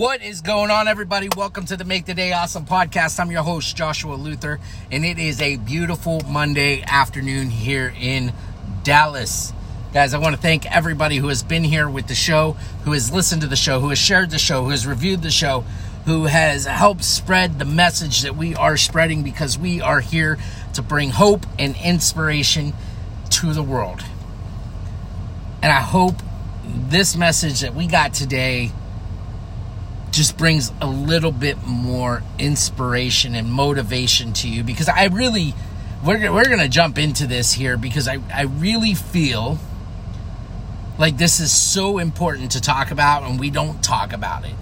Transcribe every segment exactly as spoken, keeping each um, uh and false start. What is going on, everybody? Welcome to the Make the Day Awesome Podcast. I'm your host, Joshua Luther, and it is a beautiful Monday afternoon here in Dallas. Guys, I want to thank everybody who has been here with the show, who has listened to the show, who has shared the show, who has reviewed the show, who has helped spread the message that we are spreading, because we are here to bring hope and inspiration to the world. And I hope this message that we got today just brings a little bit more inspiration and motivation to you, because I really, we're, we're going to jump into this here, because I, I really feel like this is so important to talk about, and we don't talk about it.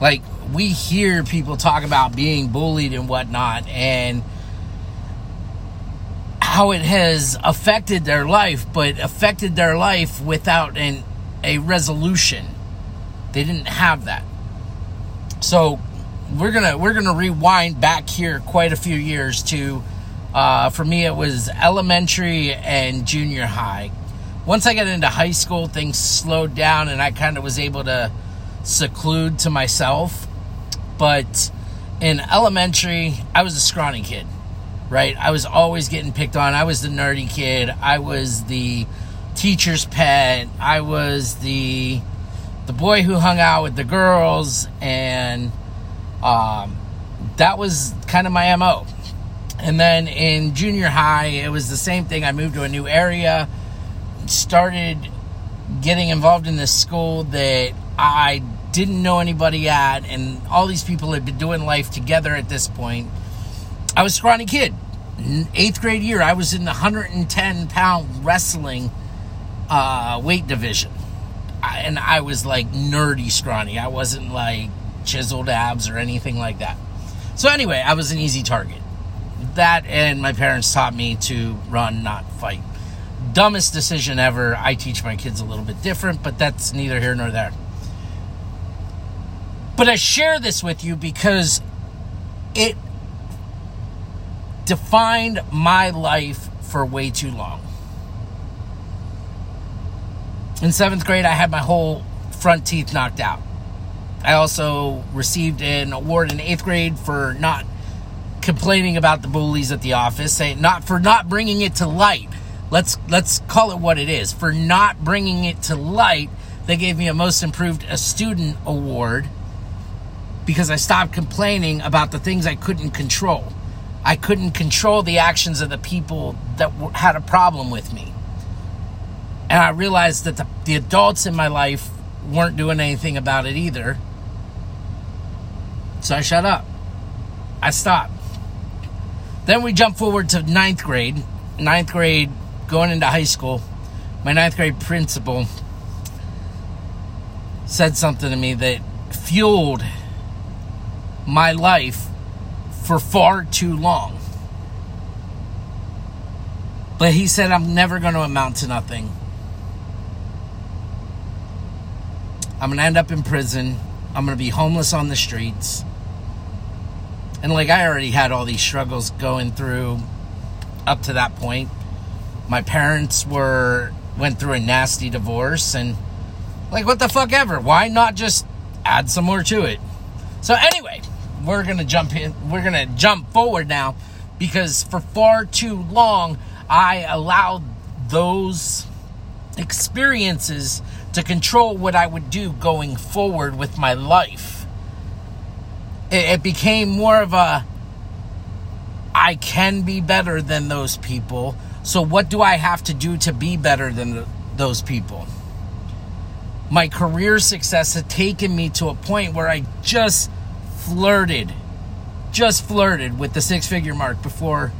Like, we hear people talk about being bullied and whatnot, and how it has affected their life, but affected their life without an, a resolution. They didn't have that. So we're gonna we're gonna rewind back here quite a few years to, uh, for me it was elementary and junior high. Once I got into high school, things slowed down, and I kind of was able to seclude to myself. But in elementary, I was a scrawny kid. Right? I was always getting picked on. I was the nerdy kid. I was the teacher's pet. I was the the boy who hung out with the girls. And um, that was kind of my M O. And then in junior high, it was the same thing. I moved to a new area. Started getting involved in this school that I didn't know anybody at. And all these people had been doing life together at this point. I was a scrawny kid. Eighth grade year, I was in the one hundred ten pound wrestling uh, weight division. I, and I was like nerdy scrawny. I wasn't like chiseled abs or anything like that. So anyway, I was an easy target. That and my parents taught me to run, not fight. Dumbest decision ever. I teach my kids a little bit different, but that's neither here nor there. But I share this with you because it defined my life for way too long. In seventh grade, I had my whole front teeth knocked out. I also received an award in eighth grade for not complaining about the bullies at the office, saying not for not bringing it to light. Let's let's call it what it is. For not bringing it to light, they gave me a Most Improved Student award because I stopped complaining about the things I couldn't control. I couldn't control the actions of the people that had a problem with me. And I realized that the, the adults in my life weren't doing anything about it either. So I shut up. I stopped. Then we jump forward to ninth grade. Ninth grade, going into high school. My ninth grade principal said something to me that fueled my life for far too long. But he said, I'm never going to amount to nothing. I'm going to end up in prison. I'm going to be homeless on the streets. And like, I already had all these struggles going through up to that point. My parents were went through a nasty divorce. And like, what the fuck ever? Why not just add some more to it? So anyway, We're going to jump in. We're going to jump forward now, because for far too long, I allowed those experiences to control what I would do going forward with my life. It, it became more of a, I can be better than those people. So what do I have to do to be better than th- those people? My career success had taken me to a point where I just flirted, just flirted with the six-figure mark before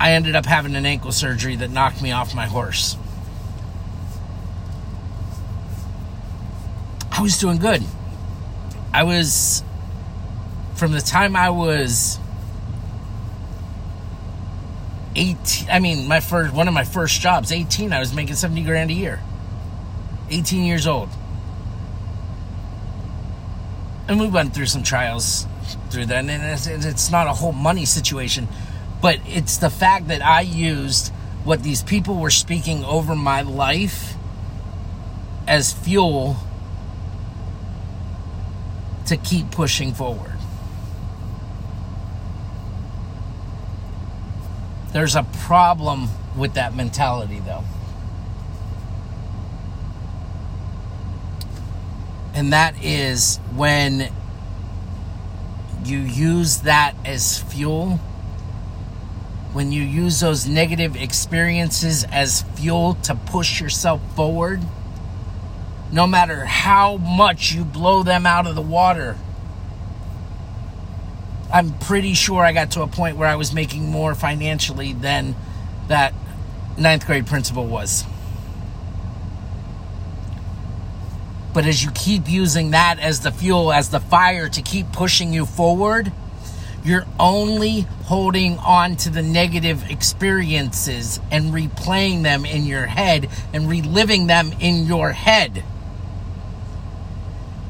I ended up having an ankle surgery that knocked me off my horse. I was doing good. I was, from the time I was eighteen, I mean, my first, one of my first jobs, eighteen, I was making seventy grand a year, eighteen years old. And we went through some trials through that. And it's, it's not a whole money situation. But it's the fact that I used what these people were speaking over my life as fuel to keep pushing forward. There's a problem with that mentality, though. And that is when you use that as fuel, when you use those negative experiences as fuel to push yourself forward, no matter how much you blow them out of the water. I'm pretty sure I got to a point where I was making more financially than that ninth grade principal was. But as you keep using that as the fuel, as the fire to keep pushing you forward, you're only holding on to the negative experiences and replaying them in your head and reliving them in your head.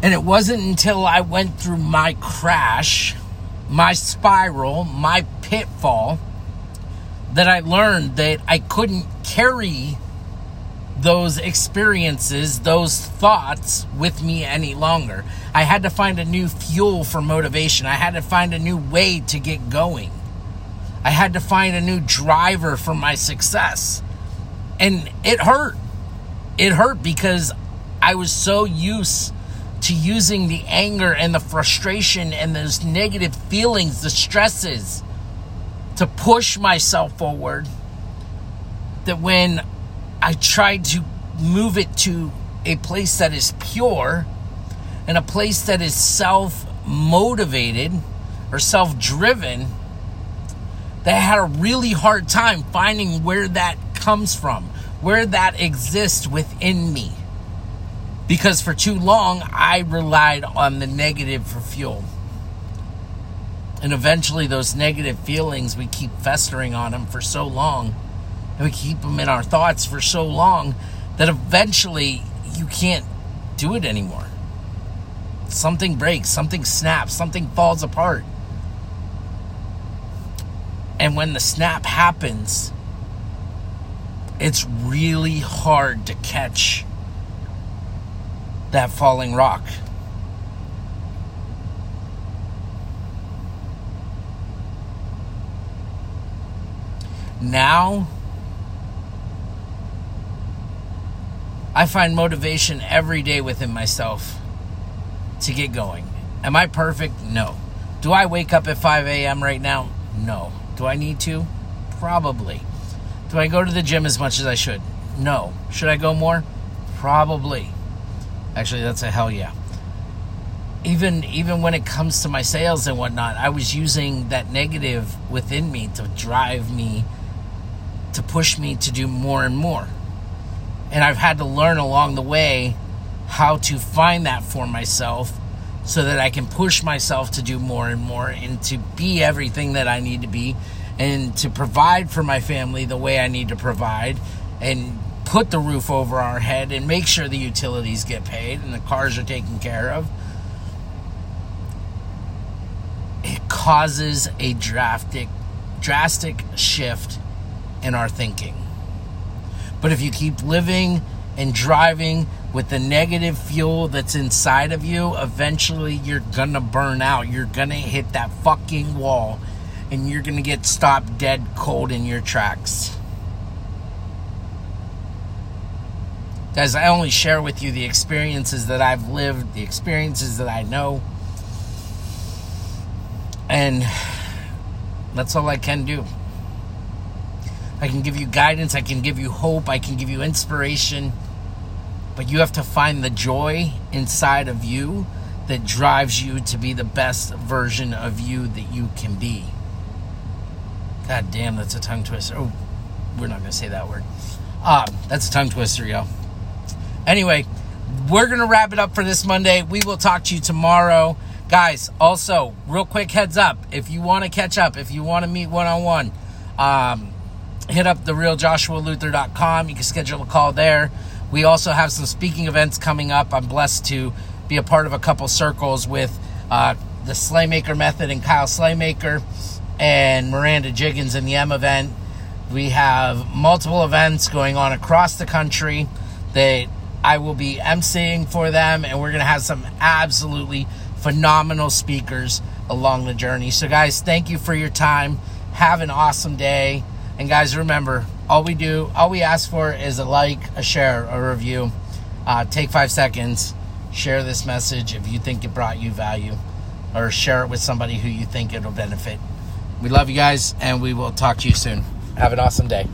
And it wasn't until I went through my crash, my spiral, my pitfall, that I learned that I couldn't carry those experiences, those thoughts with me any longer. I had to find a new fuel for motivation. I had to find a new way to get going. I had to find a new driver for my success. And it hurt. It hurt because I was so used to using the anger and the frustration and those negative feelings, the stresses, to push myself forward, that when I tried to move it to a place that is pure and a place that is self-motivated or self-driven, they had a really hard time finding where that comes from, where that exists within me. Because for too long, I relied on the negative for fuel. And eventually those negative feelings, we keep festering on them for so long. And we keep them in our thoughts for so long that eventually you can't do it anymore. Something breaks, something snaps, something falls apart. And when the snap happens, it's really hard to catch that falling rock. Now, I find motivation every day within myself to get going. Am I perfect? No. Do I wake up at five a.m. right now? No. Do I need to? Probably. Do I go to the gym as much as I should? No. Should I go more? Probably. Actually, that's a hell yeah. Even even when it comes to my sales and whatnot, I was using that negative within me to drive me, to push me to do more and more. And I've had to learn along the way how to find that for myself so that I can push myself to do more and more and to be everything that I need to be and to provide for my family the way I need to provide and put the roof over our head and make sure the utilities get paid and the cars are taken care of. It causes a drastic, drastic shift in our thinking. But if you keep living and driving with the negative fuel that's inside of you, eventually you're going to burn out. You're going to hit that fucking wall and you're going to get stopped dead cold in your tracks. Guys, I only share with you the experiences that I've lived, the experiences that I know. And that's all I can do. I can give you guidance, I can give you hope, I can give you inspiration, but you have to find the joy inside of you that drives you to be the best version of you that you can be. God damn, that's a tongue twister. Oh, we're not going to say that word. Uh, that's a tongue twister, y'all. Anyway, we're going to wrap it up for this Monday. We will talk to you tomorrow. Guys, also, real quick heads up, if you want to catch up, if you want to meet one-on-one, um... hit up the real joshua luther dot com. You can schedule a call there. We also have some speaking events coming up. I'm blessed to be a part of a couple circles with uh, the Slaymaker Method and Kyle Slaymaker and Miranda Jiggins in the M event. We have multiple events going on across the country that I will be emceeing for them, and we're going to have some absolutely phenomenal speakers along the journey. So guys, thank you for your time. Have an awesome day. And guys, remember, all we do, all we ask for is a like, a share, a review. Uh, take five seconds, share this message if you think it brought you value, or share it with somebody who you think it'll benefit. We love you guys, and we will talk to you soon. Have an awesome day.